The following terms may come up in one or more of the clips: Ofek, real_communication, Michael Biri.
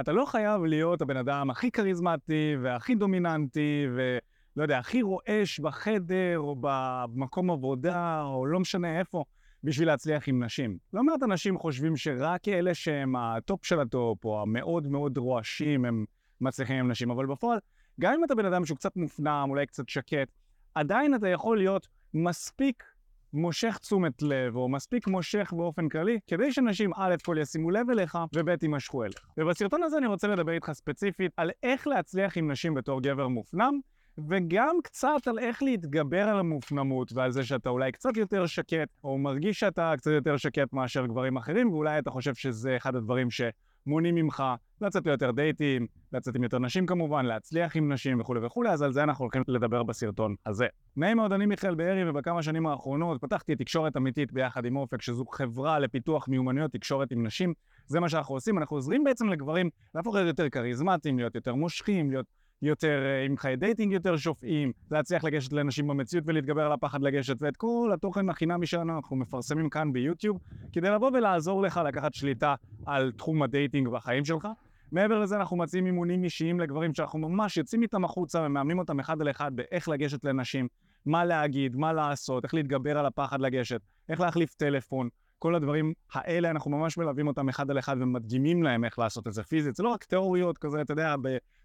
אתה לא חייב להיות הבן אדם הכי קריזמטי והכי דומיננטי ולא יודע, הכי רועש בחדר או במקום עבודה או לא משנה איפה בשביל להצליח עם נשים. לא מעט אנשים חושבים שרק אלה שהם הטופ של הטופ או המאוד מאוד רועשים הם מצליחים עם נשים, אבל בפועל גם אם אתה בן אדם שהוא קצת מופנם, אולי קצת שקט, עדיין אתה יכול להיות מספיק מושך תשומת לב, או מספיק מושך באופן כללי, כדי שאנשים א' כל ישימו לב אליך, וב' יימשכו אליך. ובסרטון הזה אני רוצה לדבר איתך ספציפית על איך להצליח עם נשים בתור גבר מופנם, וגם קצת על איך להתגבר על המופנמות, ועל זה שאתה אולי קצת יותר שקט, או מרגיש שאתה קצת יותר שקט מאשר גברים אחרים, ואולי אתה חושב שזה אחד הדברים שמונים ממך, לצאת ליותר דייטים, לצאת עם יותר נשים כמובן, להצליח עם נשים וכו' וכו', אז על זה אנחנו הולכים לדבר בסרטון הזה. נעים מאוד, אני מיכאל בירי, ובכמה שנים האחרונות פתחתי תקשורת אמיתית ביחד עם אופק, שזו חברה לפיתוח מיומנויות תקשורת עם נשים. זה מה שאנחנו עושים, אנחנו עוזרים בעצם לגברים להפוך להיות יותר כריזמטיים, להיות יותר מושכים, להיות יותר עם חיי דייטינג יותר שופעים, להצליח לגשת לנשים במציאות ולהתגבר על הפחד לגשת, ואת כל התוכן החינמי שלנו אנחנו מפרסמים כאן ביוטיוב, כדי לבוא ולעזור לך לקחת שליטה על תחום הדייטינג והחיים שלך. מעבר לזה אנחנו מציעים אימונים אישיים לגברים שאנחנו ממש יוצאים איתם החוצה ומאמנים אותם אחד על אחד באיך לגשת לנשים, מה להגיד, מה לעשות, איך להתגבר על הפחד לגשת, איך להחליף טלפון, כל הדברים האלה אנחנו ממש מלווים אותם אחד על אחד ומדגימים להם איך לעשות את זה פיזית. זה לא רק תיאוריות כזה, אתה יודע,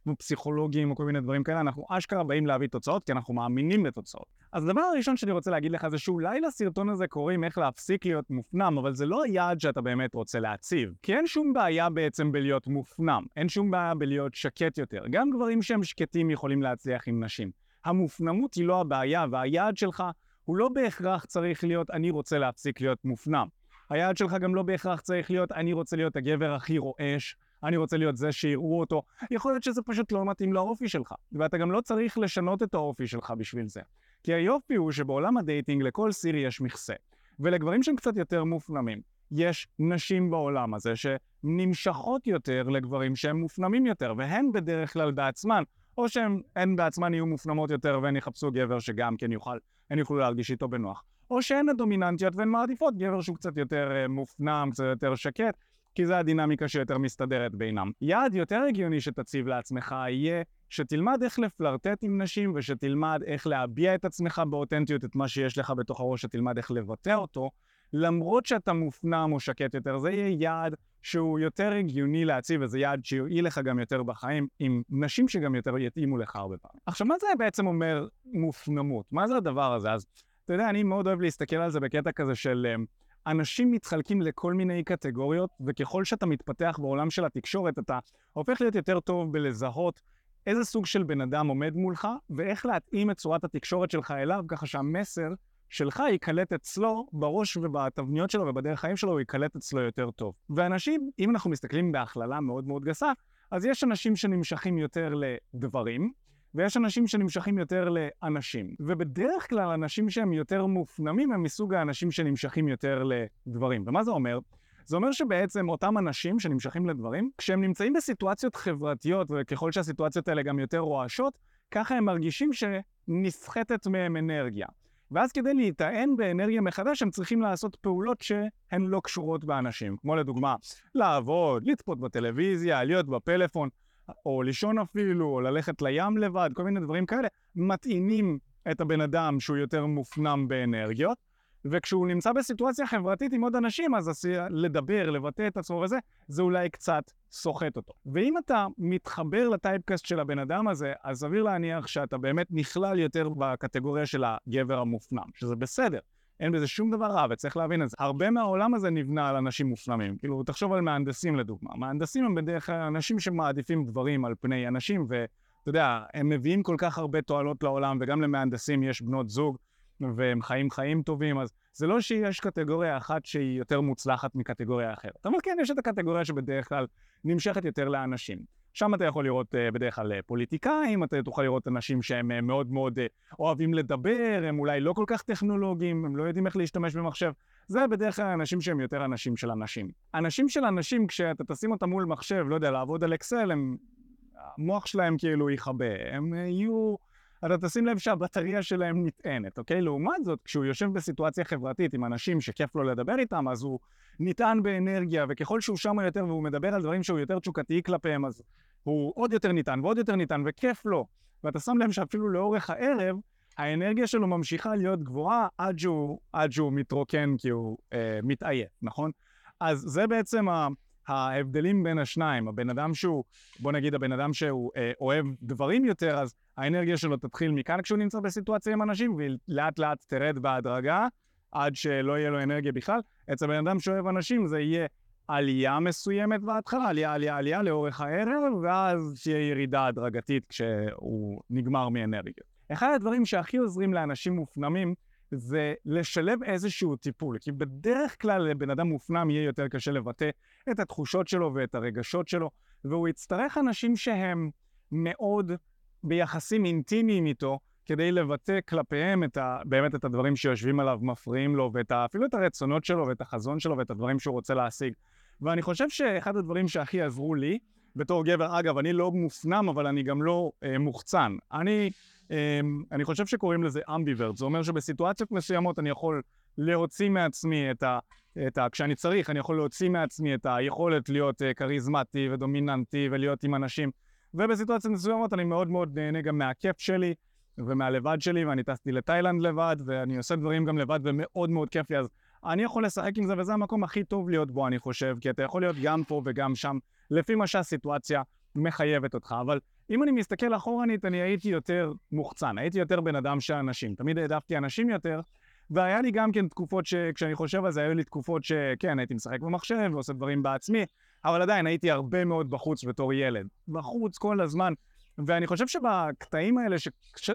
בפסיכולוגים או כל מיני דברים כאלה, אנחנו אשכרה באים להביא תוצאות כי אנחנו מאמינים בתוצאות. אז הדבר הראשון שאני רוצה להגיד לך זה שאולי לסרטון הזה קוראים איך להפסיק להיות מופנם, אבל זה לא היעד שאתה באמת רוצה להציב. כי אין שום בעיה בעצם בלהיות מופנם, אין שום בעיה בלהיות שקט יותר. גם גברים שהם שקטים יכולים להצליח עם נשים. המופנמות היא לא הבעיה, והיעד שלך הוא לא בהכרח צריך להיות אני רוצה להפסיק להיות מופנם. היעד שלך גם לא בהכרח צריך להיות, אני רוצה להיות הגבר הכי רועש, אני רוצה להיות זה שיראו אותו. יכול להיות שזה פשוט לא מתאים לאופי שלך, ואתה גם לא צריך לשנות את האופי שלך בשביל זה. כי היופי הוא שבעולם הדייטינג לכל סיר יש מכסה, ולגברים שהם קצת יותר מופנמים, יש נשים בעולם הזה שנמשכות יותר לגברים שהם מופנמים יותר, והן בדרך כלל בעצמן, או שהן בעצמן יהיו מופנמות יותר והן יחפשו גבר שגם כן יוכל, הן יוכלו להרגיש איתו בנוח. או שהן הדומיננטיות והן מעדיפות גבר שהוא קצת יותר מופנם, קצת יותר שקט, כי זה הדינמיקה שיותר מסתדרת בינם. יעד יותר הגיוני שתציב לעצמך יהיה שתלמד איך לפלרטט עם נשים, ושתלמד איך להביע את עצמך באותנטיות, את מה שיש לך בתוך הראש, שתלמד איך לבטא אותו, למרות שאתה מופנם או שקט יותר. זה יהיה יעד שהוא יותר הגיוני להציב, וזה יעד שיועיל לך גם יותר בחיים, עם נשים שגם יותר יתאימו לך הרבה פעמים. עכשיו, מה זה בעצם אומר מופנמות? מה זה הדבר הזה? אז אתה יודע, אני מאוד אוהב להסתכל על זה בקטע כזה של אנשים מתחלקים לכל מיני קטגוריות, וככל שאתה מתפתח בעולם של התקשורת, אתה הופך להיות יותר טוב בלזהות איזה סוג של בן אדם עומד מולך, ואיך להתאים את צורת התקשורת שלך אליו, ככה שהמסר שלך ייקלט אצלו בראש ובתבניות שלו ובדרך חיים שלו, הוא ייקלט אצלו יותר טוב. ואנשים, אם אנחנו מסתכלים בהכללה מאוד מאוד גסה, אז יש אנשים שנמשכים יותר לדברים, ויש אנשים שנמשכים יותר לאנשים. ובדרך כלל אנשים שהם יותר מופנמים הם מסוג האנשים שנמשכים יותר לדברים. ומה זה אומר? זה אומר שבעצם אותם אנשים שנמשכים לדברים, כשהם נמצאים בסיטואציות חברתיות, וככל שהסיטואציות האלה גם יותר רועשות, ככה הם מרגישים שנסחטת מהם אנרגיה. ואז כדי להיטען באנרגיה מחדש, הם צריכים לעשות פעולות שהן לא קשורות באנשים. כמו לדוגמה, לעבוד, לצפות בטלוויזיה, להיות בפלאפון, או לישון אפילו, או ללכת לים לבד, כל מיני דברים כאלה, מתאינים את הבן אדם שהוא יותר מופנם באנרגיות, וכשהוא נמצא בסיטואציה חברתית עם עוד אנשים, אז לדבר, לבטא את עצמו וזה, זה אולי קצת סוחט אותו. ואם אתה מתחבר לטייפקאסט של הבן אדם הזה, אז סביר להניח שאתה באמת נכלל יותר בקטגוריה של הגבר המופנם, שזה בסדר. אין בזה שום דבר רע, וצריך להבין את זה. הרבה מהעולם הזה נבנה על אנשים מופנמים. כאילו, תחשוב על מהנדסים לדוגמה. מהנדסים הם בדרך כלל אנשים שמעדיפים דברים על פני אנשים, ואתה יודע, הם מביאים כל כך הרבה תועלות לעולם, וגם למהנדסים יש בנות זוג, והם חיים טובים, אז זה לא שיש קטגוריה אחת שהיא יותר מוצלחת מקטגוריה אחרת. אבל כן, יש את הקטגוריה שבדרך כלל נמשכת יותר לאנשים. שם אתה יכול לראות בדרך כלל פוליטיקאים, אתה תוכל לראות אנשים שהם מאוד מאוד אוהבים לדבר, הם אולי לא כל כך טכנולוגיים, הם לא יודעים איך להשתמש במחשב. זה בדרך כלל אנשים שהם יותר אנשים של אנשים. אנשים של אנשים, כשאתה תשים אותם מול מחשב, לא יודע, לעבוד על אקסל, המוח שלהם כאילו ייחבא, הם יהיו אתה תשים לב שהבטריה שלהם נטענת, אוקיי? לעומת זאת, כשהוא יושב בסיטואציה חברתית עם אנשים שכיף לו לדבר איתם, אז הוא נטען באנרגיה, וככל שהוא שם יותר והוא מדבר על דברים שהוא יותר תשוקתי כלפיהם, אז הוא עוד יותר נטען ועוד יותר נטען, וכיף לו. ואתה שם לב שאפילו לאורך הערב, האנרגיה שלו ממשיכה להיות גבוהה עד שהוא מתרוקן כי הוא מתעייף, נכון? אז זה בעצם ההבדלים בין השניים. הבן אדם שהוא אוהב דברים יותר, אז האנרגיה שלו תתחיל מכאן כשהוא נמצא בסיטואציה עם אנשים, ולאט לאט תרד בהדרגה עד שלא יהיה לו אנרגיה בכלל. אצל בן אדם שאוהב אנשים זה יהיה עלייה מסוימת בהתחלה, עלייה לאורך הערב, ואז שיהיה ירידה הדרגתית כשהוא נגמר מאנרגיה. אחד הדברים שהכי עוזרים לאנשים מופנמים זה לשלב איזשהו טיפול, כי בדרך כלל לבן אדם מופנם יהיה יותר קשה לבטא את התחושות שלו ואת הרגשות שלו, והוא יצטרך אנשים שהם מאוד ביחסים אינטימיים איתו, כדי לבטא כלפיהם באמת את הדברים שיושבים עליו, מפריעים לו, אפילו את הרצונות שלו ואת החזון שלו ואת הדברים שהוא רוצה להשיג. ואני חושב שאחד הדברים שהכי עזרו לי, בתור גבר, אגב, אני לא מופנם, אבל אני גם לא מוחצן. אני חושב שקוראים לזה אמביברט. זה אומר שבסיטואציות מסוימות אני יכול להוציא מעצמי כשאני צריך, אני יכול להוציא מעצמי את היכולת להיות קריזמטי ודומיננטי ולהיות עם אנשים. ובסיטואציות מסוימות אני מאוד מאוד נהנה גם מהכיף שלי ומהלבד שלי, ואני טסתי לתאילנד לבד, ואני עושה דברים גם לבד ומאוד מאוד כיף לי. אז אני יכול לשחק עם זה, וזה המקום הכי טוב להיות בו, אני חושב, כי אתה יכול להיות גם פה וגם שם, לפי מה שהסיטואציה מחייבת אותך. אבל אם אני מסתכל אחורנית, אני הייתי יותר מוחצן, הייתי יותר בן אדם של אנשים, תמיד העדפתי אנשים יותר, והיה לי גם כן תקופות כשאני חושב על זה, היו לי תקופות שכן, הייתי משחק במחשב ועושה דברים בעצמי, אבל עדיין הייתי הרבה מאוד בחוץ בתור ילד, בחוץ כל הזמן. ואני חושב שבקטעים האלה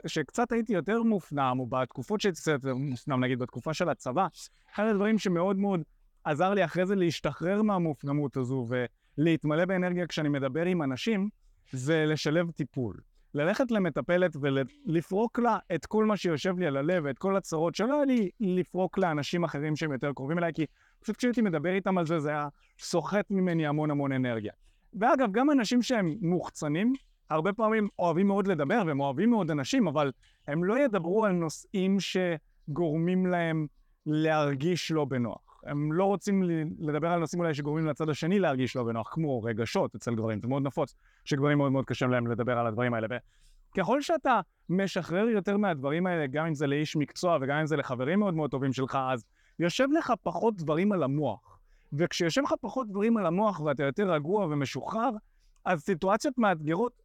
שקצת הייתי יותר מופנם, או בתקופות שהייתי יותר מופנם, נגיד בתקופה של הצבא, אחד הדברים שמאוד מאוד עזר לי אחרי זה להשתחרר מהמופנמות הזו ולהתמלא באנרגיה כשאני מדבר עם אנשים, זה לשלב טיפול. ללכת למטפלת ולפרוק לה את כל מה שיושב לי על הלב ואת כל הצרות, שלא לי לפרוק לאנשים אחרים שהם יותר קרובים אליי, כי פשוט כשהייתי מדבר איתם על זה, זה היה סוחט ממני המון המון אנרגיה. ואגב, גם אנשים שהם מוחצנים, הרבה פעמים אוהבים מאוד לדבר והם אוהבים מאוד אנשים, אבל הם לא ידברו על נושאים שגורמים להם להרגיש לא בנוח. הם לא רוצים לדבר על נושאים אולי שגורמים לצד השני להרגיש לא בנוח, כמו רגשות אצל גברים. זה מאוד נפוץ שגברים מאוד מאוד קשה להם לדבר על הדברים האלה. וככל שאתה משחרר יותר מהדברים האלה, גם אם זה לאיש מקצוע וגם אם זה לחברים מאוד מאוד טובים שלך, אז יושב לך פחות דברים על המוח. וכשיושב לך פחות דברים על המוח ואתה יותר רגוע ומשוחרר, אז סיטואציות מאתגרות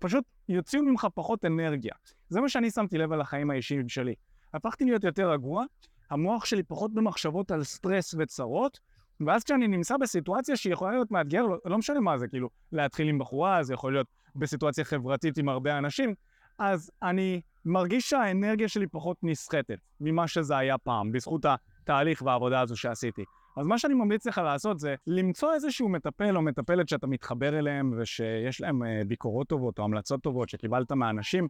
פשוט יוציאו ממך פחות אנרגיה. זה מה שאני שמתי לב על החיים האישיים שלי. הפכתי להיות יותר רגוע, המוח שלי פחות במחשבות על סטרס וצרות, ואז כשאני נמצא בסיטואציה שהיא יכולה להיות מאתגר, לא משנה מה זה, כאילו, להתחיל עם בחורה, זה יכול להיות בסיטואציה חברתית עם הרבה אנשים, אז אני מרגיש שהאנרגיה שלי פחות נסחטת ממה שזה היה פעם, בזכות התהליך והעבודה הזו שעשיתי. אז מה שאני ממליץ לך לעשות זה למצוא איזשהו מטפל או מטפלת שאתה מתחבר אליהם ושיש להם ביקורות טובות או המלצות טובות שקיבלת מהאנשים,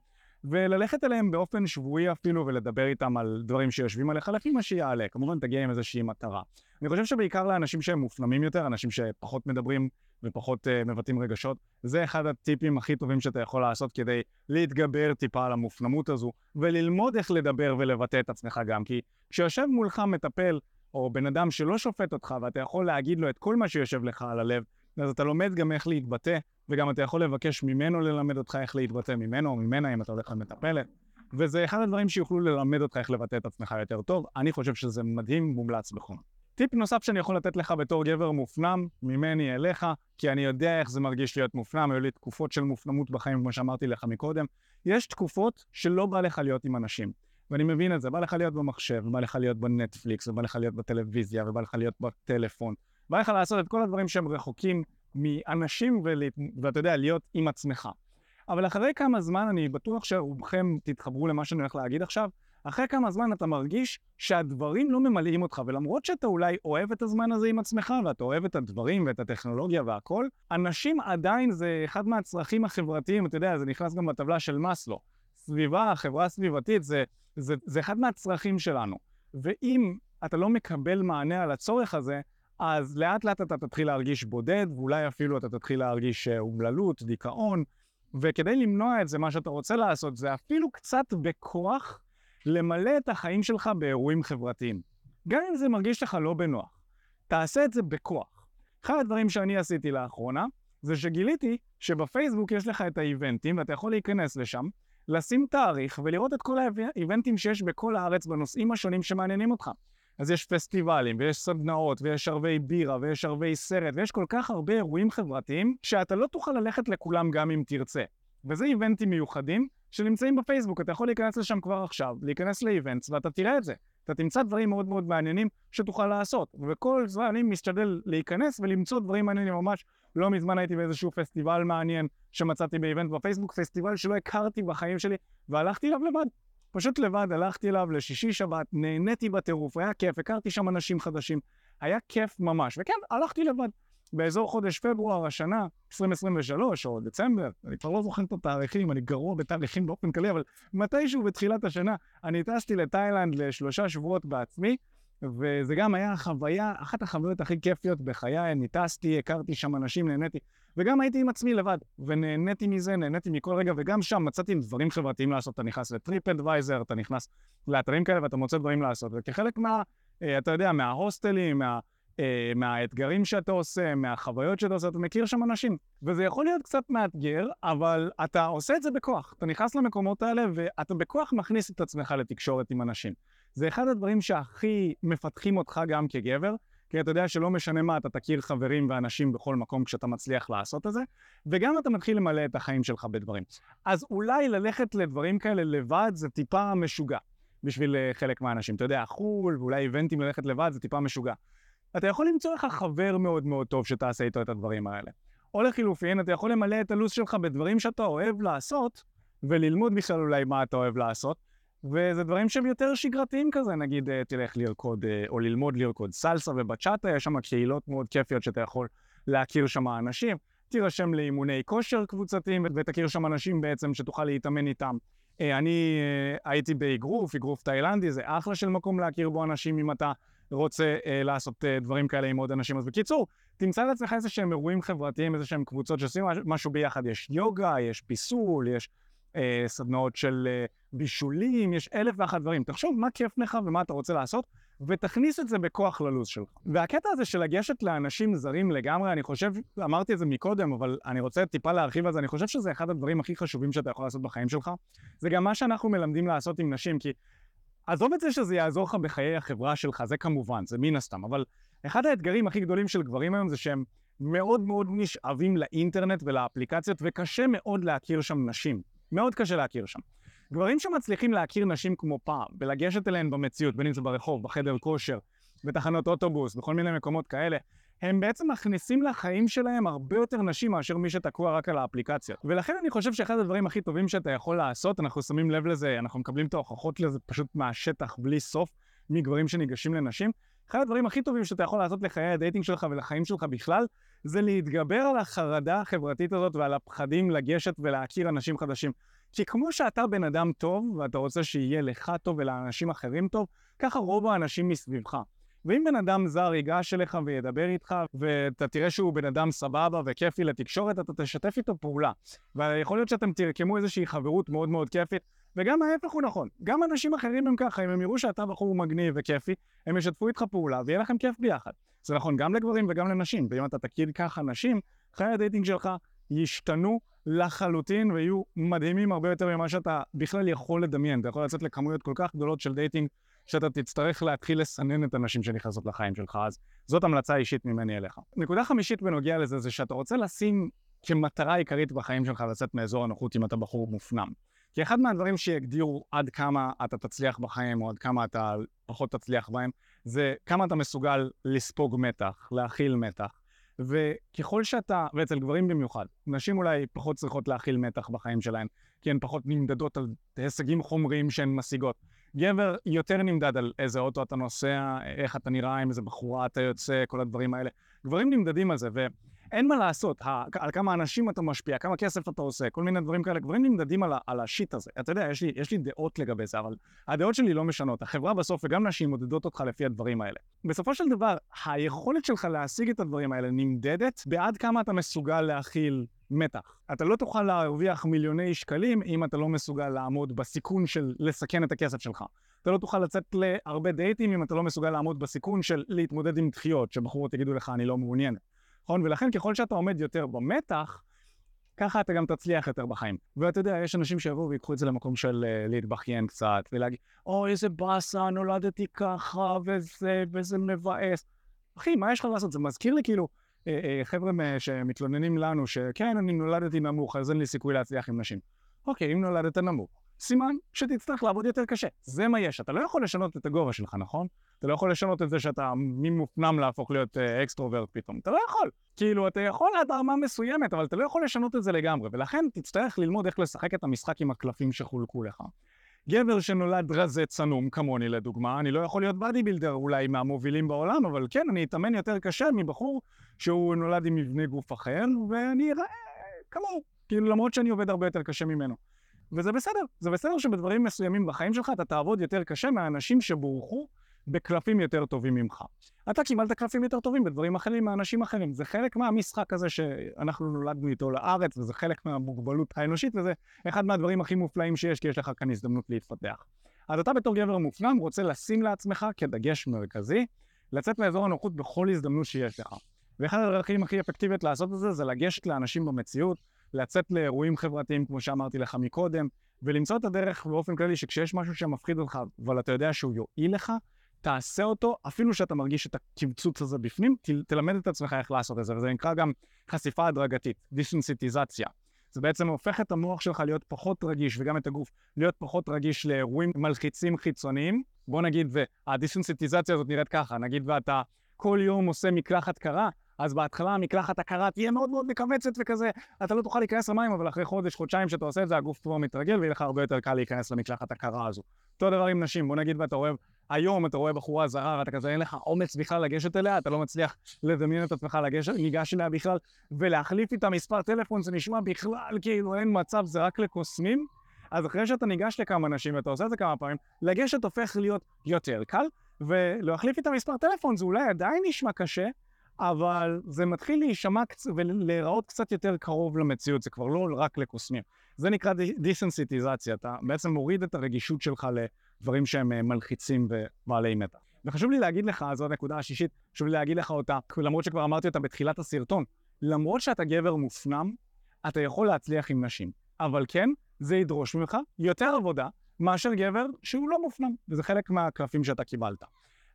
וללכת אליהם באופן שבועי אפילו ולדבר איתם על דברים שיושבים עליך לפי מה שיעלה. כמובן תגיע עם איזושהי מטרה. אני חושב שבעיקר לאנשים שהם מופנמים יותר, אנשים שפחות מדברים ופחות מבטאים רגשות, זה אחד הטיפים הכי טובים שאתה יכול לעשות כדי להתגבר טיפה על המופנמות הזו וללמוד איך לדבר ולבטא את עצמך גם, כי כשיושב מולך מטפל או בן אדם שלא שופט אותך, ואתה יכול להגיד לו את כל מה שיושב לך על הלב, אז אתה לומד גם איך להתבטא, וגם אתה יכול לבקש ממנו ללמד אותך איך להתבטא ממנו או ממנה, אם אתה הולך למטפלת. וזה אחד הדברים שיוכלו ללמד אותך איך לבטא את עצמך יותר טוב. אני חושב שזה מדהים, מומלץ בחום. טיפ נוסף שאני יכול לתת לך בתור גבר מופנם, ממני אליך, כי אני יודע איך זה מרגיש להיות מופנם, היו לי תקופות של מופנמות בחיים, כמו שאמרתי לך מקודם. יש תקופות שלא בא לך להיות עם אנשים. ואני מבין את זה, בא לך להיות במחשב, ובא לך להיות בנטפליקס, ובא לך להיות בטלוויזיה, ובא לך להיות בטלפון. בא לך לעשות את כל הדברים שהם רחוקים מאנשים, ואתה יודע, להיות עם עצמך. אבל אחרי כמה זמן, אני בטוח שרובכם תתחברו למה שאני הולך להגיד עכשיו, אחרי כמה זמן אתה מרגיש שהדברים לא ממלאים אותך, ולמרות שאתה אולי אוהב את הזמן הזה עם עצמך, ואתה אוהב את הדברים ואת הטכנולוגיה והכל, אנשים עדיין זה אחד מהצרכים החברתיים, אתה יודע, זה נכנס גם בטבלה של מאסלו. סביבה, חברה סביבתית, זה אחד מהצרכים שלנו. ואם אתה לא מקבל מענה על הצורך הזה, אז לאט לאט אתה תתחיל להרגיש בודד, ואולי אפילו אתה תתחיל להרגיש אומללות, דיכאון, וכדי למנוע את זה, מה שאתה רוצה לעשות, זה אפילו קצת בכוח למלא את החיים שלך באירועים חברתיים. גם אם זה מרגיש לך לא בנוח, תעשה את זה בכוח. אחד הדברים שאני עשיתי לאחרונה, זה שגיליתי שבפייסבוק יש לך את האיבנטים, ואתה יכול להיכנס לשם, לשים תאריך ולראות את כל האיבנטים שיש בכל הארץ בנושאים השונים שמעניינים אותך. אז יש פסטיבלים, ויש סדנאות, ויש ערבי בירה, ויש ערבי סרט, ויש כל כך הרבה אירועים חברתיים, שאתה לא תוכל ללכת לכולם גם אם תרצה. וזה איבנטים מיוחדים שנמצאים בפייסבוק, אתה יכול להיכנס לשם כבר עכשיו, להיכנס לאיבנטס, ואתה תראה את זה. אתה תמצא דברים מאוד מאוד מעניינים שתוכל לעשות, וכל זמן אני משתדל להיכנס ולמצוא דברים מעניינים ממש. לא מזמן הייתי באיזשהו פסטיבל מעניין שמצאתי באיבנט בפייסבוק, פסטיבל שלא הכרתי בחיים שלי, והלכתי אליו לבד. פשוט לבד, הלכתי אליו לשישי שבת, נהניתי בטירוף, היה כיף, הכרתי שם אנשים חדשים, היה כיף ממש, וכן, הלכתי לבד. באזור חודש פברואר השנה, 2023 או דצמבר, אני כבר לא זוכר את התאריכים, אני גרוע בתאריכים באופן כללי, אבל מתישהו בתחילת השנה, אני טסתי לתאילנד לשלושה שבועות בעצמי, וזה גם היה חוויה, אחת החוויות הכי כיפיות בחיי, אני טסתי, הכרתי שם אנשים, נהניתי, וגם הייתי עם עצמי לבד, ונהניתי מזה, נהניתי מכל רגע, וגם שם מצאתי דברים חברתיים לעשות, אתה נכנס לטריפ אדוויזר, אתה נכנס לאתרים כאלה, ואתה מוצא דברים לעשות, וכחלק מה, אתה יודע, מההוסטלים, מהאתגרים שאתה עושה, מהחוויות שאתה עושה, אתה מכיר שם אנשים, וזה יכול להיות קצת מאתגר, אבל אתה עושה את זה בכוח, אתה נכנס למקומות האלה, ואתה בכוח מכניס את עצמך לתקשורת עם אנשים. זה אחד הדברים שהכי מפתחים אותך גם כגבר, כי אתה יודע שלא משנה מה, אתה תכיר חברים ואנשים בכל מקום כשאתה מצליח לעשות את זה, וגם אתה מתחיל למלא את החיים שלך בדברים. אז אולי ללכת לדברים כאלה לבד זה טיפה משוגע, בשביל חלק מהאנשים. אתה יודע, חול, ואולי איבנטים ללכת לבד זה טיפה משוגע. אתה יכול למצוא לך חבר מאוד מאוד טוב שתעשה איתו את הדברים האלה. או לחילופין, אתה יכול למלא את הלו"ז שלך בדברים שאתה אוהב לעשות, וללמוד בכלל אולי מה אתה אוהב לעשות, וזה דברים שהם יותר שגרתיים כזה, נגיד תלך לרקוד או ללמוד לרקוד סלסה ובצ'אטה, יש שם קהילות מאוד כיפיות שאתה יכול להכיר שם אנשים, תירשם לאימוני כושר קבוצתיים ותכיר שם אנשים בעצם שתוכל להתאמן איתם. אני הייתי באגרוף, אגרוף תאילנדי, זה אחלה של מקום להכיר בו אנשים אם אתה רוצה לעשות דברים כאלה עם עוד אנשים. אז בקיצור, תמצא לעצמך איזה שהם אירועים חברתיים, איזה שהם קבוצות שעושים משהו ביחד, יש יוגה, יש פיסול, יש סדנאות של בישולים, יש 1,001 דברים. תחשוב מה כיף לך ומה אתה רוצה לעשות, ותכניס את זה בכוח ללוז שלך. והקטע הזה של לגשת לאנשים זרים לגמרי, אני חושב, אמרתי את זה מקודם, אבל אני רוצה טיפה להרחיב על זה, אני חושב שזה אחד הדברים הכי חשובים שאתה יכול לעשות בחיים שלך. זה גם מה שאנחנו מלמדים לעשות עם נשים, כי עזוב את זה שזה יעזור לך בחיי החברה שלך, זה כמובן, זה מן הסתם, אבל אחד האתגרים הכי גדולים של גברים היום זה שהם מאוד מאוד נשאבים לאינטרנט ולאפליקציות, וקשה מאוד להכיר שם נשים, מאוד קשה להכיר שם. גברים שמצליחים להכיר נשים כמו פעם, ולגשת אליהן במציאות, בין אם זה ברחוב, בחדר כושר, בתחנות אוטובוס, בכל מיני מקומות כאלה, הם בעצם מכניסים לחיים שלהם הרבה יותר נשים מאשר מי שתקוע רק על האפליקציות. ולכן אני חושב שאחד הדברים הכי טובים שאתה יכול לעשות, אנחנו שמים לב לזה, אנחנו מקבלים את ההוכחות לזה פשוט מהשטח בלי סוף, מגברים שניגשים לנשים. אחד הדברים הכי טובים שאתה יכול לעשות לחיי הדייטינג שלך ולחיים שלך בכלל, זה להתגבר על החרדה החברתית הזאת ועל הפחדים לגשת ולהכיר אנשים חדשים. כי כמו שאתה בן אדם טוב, ואתה רוצה שיהיה לך טוב ולאנשים אחרים טוב, ככה רוב האנשים מסביבך. ואם בן אדם זר ייגש אליך וידבר איתך, ואתה תראה שהוא בן אדם סבבה וכיפי לתקשורת, אתה תשתף איתו פעולה. ויכול להיות שאתם תרקמו איזושהי חברות מאוד מאוד כיפית, וגם ההפך הוא נכון. גם אנשים אחרים הם ככה, אם הם יראו שאתה בחור מגניב וכיפי, הם ישתפו איתך פעולה, ויהיה לכם כיף ביחד. זה נכון גם לגברים וגם לנשים, ואם אתה תכיר ככה נשים, חיי הדייטינג שלך ישתנו לחלוטין, ויהיו מדהימים הרבה יותר ממה שאתה בכלל יכול לדמיין. אתה יכול לצאת לכמויות כל כך גדולות של דייטינג, שאתה תצטרך להתחיל לסנן את הנשים שנכנסות לחיים שלך, אז זאת המלצה אישית ממני אליך. נקודה חמישית בנוגע לזה, זה שאתה רוצה לשים כמטרה עיקרית בחיים שלך לצאת מאזור הנוחות אם אתה בחור מופנם. כי אחד מהדברים שיגדירו עד כמה אתה תצליח בחיים, או עד כמה אתה פחות תצליח בהם, זה כמה אתה מסוגל לספוג מתח, להכיל מתח. וככל שאתה, ואצל גברים במיוחד, נשים אולי פחות צריכות להכיל מתח בחיים שלהן, כי הן פחות נמדדות על הישגים חומריים שהן משיגות. גבר יותר נמדד על איזה אוטו אתה נוסע, איך אתה נראה, עם איזה בחורה אתה יוצא, כל הדברים האלה. גברים נמדדים על זה, אין מה לעשות, על כמה אנשים אתה משפיע, כמה כסף אתה עושה, כל מיני דברים כאלה, דברים נמדדים על השיט הזה. אתה יודע, יש לי דעות לגבי זה, אבל הדעות שלי לא משנות. החברה בסוף וגם נשים מודדות אותך לפי הדברים האלה. בסופו של דבר, היכולת שלך להשיג את הדברים האלה נמדדת בעד כמה אתה מסוגל להכיל מתח. אתה לא תוכל להרוויח מיליוני שקלים אם אתה לא מסוגל לעמוד בסיכון של לסכן את הכסף שלך. אתה לא תוכל לצאת להרבה דייטים אם אתה לא מסוגל לעמוד בסיכון של להתמודד עם דחיות, שבחורות יגידו לך, "אני לא מעוניין." ולכן ככל שאתה עומד יותר במתח, ככה אתה גם תצליח יותר בחיים. ואתה יודע, יש אנשים שיבואו ויקחו את זה למקום של להתבכיין קצת, ולהגיד, "אוי, איזה באסה, נולדתי ככה, וזה מבאס." אחי, מה יש לך לעשות? זה מזכיר לי, כאילו, חבר'ה שמתלוננים לנו שכן, אני נולדתי נמוך, אז אין לי סיכוי להצליח עם נשים. אוקיי, אם נולדת נמוך, סימן שתצטרך לעבוד יותר קשה. זה מה יש. אתה לא יכול לשנות את הגובה שלך, נכון? אתה לא יכול לשנות את זה שאתה ממופנם להפוך להיות אקסטרוברט פתאום. אתה לא יכול. כאילו, אתה יכול עד הרמה מסוימת, אבל אתה לא יכול לשנות את זה לגמרי, ולכן תצטרך ללמוד איך לשחק את המשחק עם הקלפים שחולקו לך. גבר שנולד רזה צנום, כמוני לדוגמה, אני לא יכול להיות בדי בילדר, אולי מהמובילים בעולם, אבל כן, אני אתאמן יותר קשה מבחור שהוא נולד עם מבנה גוף אחר, ואני אראה כמוהו, כאילו, למרות שאני עובד הרבה יותר קשה ממנו. וזה בסדר. זה בסדר שבדברים מסוימים בחיים שלך אתה תעבוד יותר קשה מהאנשים שבורחו בקלפים יותר טובים ממך. אתה קיבלת קלפים יותר טובים בדברים אחרים מאנשים אחרים. זה חלק מהמשחק הזה שאנחנו נולדנו איתו לארץ, וזה חלק מהמוגבלות האנושית, וזה אחד מהדברים הכי מופלאים שיש, כי יש לך כאן הזדמנות להתפתח. אז אתה בתור גבר מופנם רוצה לשים לעצמך כדגש מרכזי, לצאת מאזור הנוחות בכל הזדמנות שיש לך. ואחד הדרכים הכי אפקטיביות לעשות את זה, זה לגשת לאנשים במציאות, לצאת לאירועים חברתיים, כמו שאמרתי לך מקודם, ולמצוא את הדרך באופן כללי שכשיש משהו שמפחיד אותך, אבל אתה יודע שהוא יועיל לך, תעשה אותו, אפילו שאתה מרגיש את הקמצוץ הזה בפנים, תלמד את עצמך איך לעשות את זה, וזה נקרא גם חשיפה הדרגתית, דיסנסיטיזציה. זה בעצם הופך את המוח שלך להיות פחות רגיש, וגם את הגוף, להיות פחות רגיש לאירועים מלחיצים חיצוניים. בוא נגיד, והדיסנסיטיזציה הזאת נראית ככה, נגיד ואתה כל יום עושה מקלחת קרה, אז בהתחלה המקלחת הקרה תהיה מאוד מאוד מקמצת וכזה, אתה לא תוכל להיכנס למים, אבל אחרי חודש, חודשיים שאתה עושה את זה, הגוף כבר מתרגל, ויהיה לך הרבה יותר קל להיכנס למקלחת הקרה הזו. אותו דבר עם נשים, בוא נגיד ואתה אוהב, היום אתה רואה בחורה זהר, אתה כזה אין לך אומץ בכלל לגשת אליה, אתה לא מצליח לדמיין את עצמך לגשת אליה בכלל, ולהחליף איתה מספר טלפון, זה נשמע בכלל כאילו אין מצב, זה רק לקוסמים. אז אחרי שאתה ניגש לכמה נשים ואתה עושה את זה כמה פעמים, לגשת הופך להיות יותר קל, ולהחליף איתה מספר טלפון, זה אולי עדיין נשמע קשה, אבל זה מתחיל להישמע ולהיראות קצת יותר קרוב למציאות, זה כבר לא רק לקוסמים. זה נקרא דיסנסיטיזציה, אתה בעצם מוריד את הרגישות שלך לדברים שהם מלחיצים ובעלי מתח. וחשוב לי להגיד לך, זו הנקודה השישית, חשוב לי להגיד לך אותה, למרות שכבר אמרתי אותה בתחילת הסרטון, למרות שאתה גבר מופנם, אתה יכול להצליח עם נשים, אבל כן, זה ידרוש ממך יותר עבודה מאשר גבר שהוא לא מופנם, וזה חלק מהקלפים שאתה קיבלת.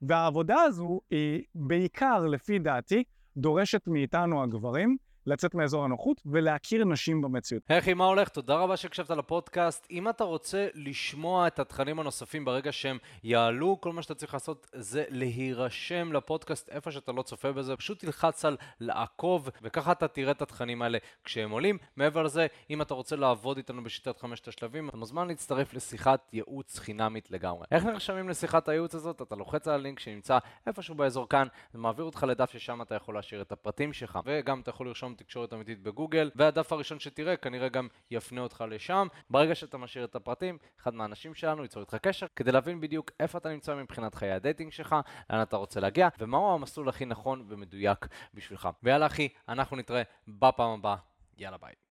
והעבודה הזו היא בעיקר, לפי דעתי, דורשת מאיתנו הגברים לצאת מאזור הנוחות ולהכיר נשים במציאות. אחי, מה הולך? תודה רבה שקשבת לפודקאסט. אם אתה רוצה לשמוע את התכנים הנוספים ברגע שהם יעלו, כל מה שאתה צריך לעשות זה להירשם לפודקאסט איפה שאתה לא צופה בזה. פשוט תלחץ על לעקוב, וככה אתה תראה את התכנים האלה כשהם עולים. מעבר לזה, אם אתה רוצה לעבוד איתנו בשיטת 5 השלבים, אתה מוזמן להצטרף לשיחת ייעוץ חינמית לגמרי. איך נרשמים לשיחת הייעוץ הזאת? אתה לוחץ על הלינק שנמצא איפשהו באזור כאן, ומעביר אותך לדף ששם אתה יכול להשאיר את הפרטים שלך, וגם אתה יכול לרשום תקשורת אמיתית בגוגל, והדף הראשון שתראה כנראה גם יפנה אותך לשם. ברגע שאתה משאיר את הפרטים, אחד מהאנשים שלנו ייצור איתך קשר, כדי להבין בדיוק איפה אתה נמצא מבחינת חיי הדייטינג שלך, לאן אתה רוצה להגיע, ומהו המסלול הכי נכון ומדויק בשבילך. ויאללה אחי, אנחנו נתראה בפעם הבאה. יאללה ביי.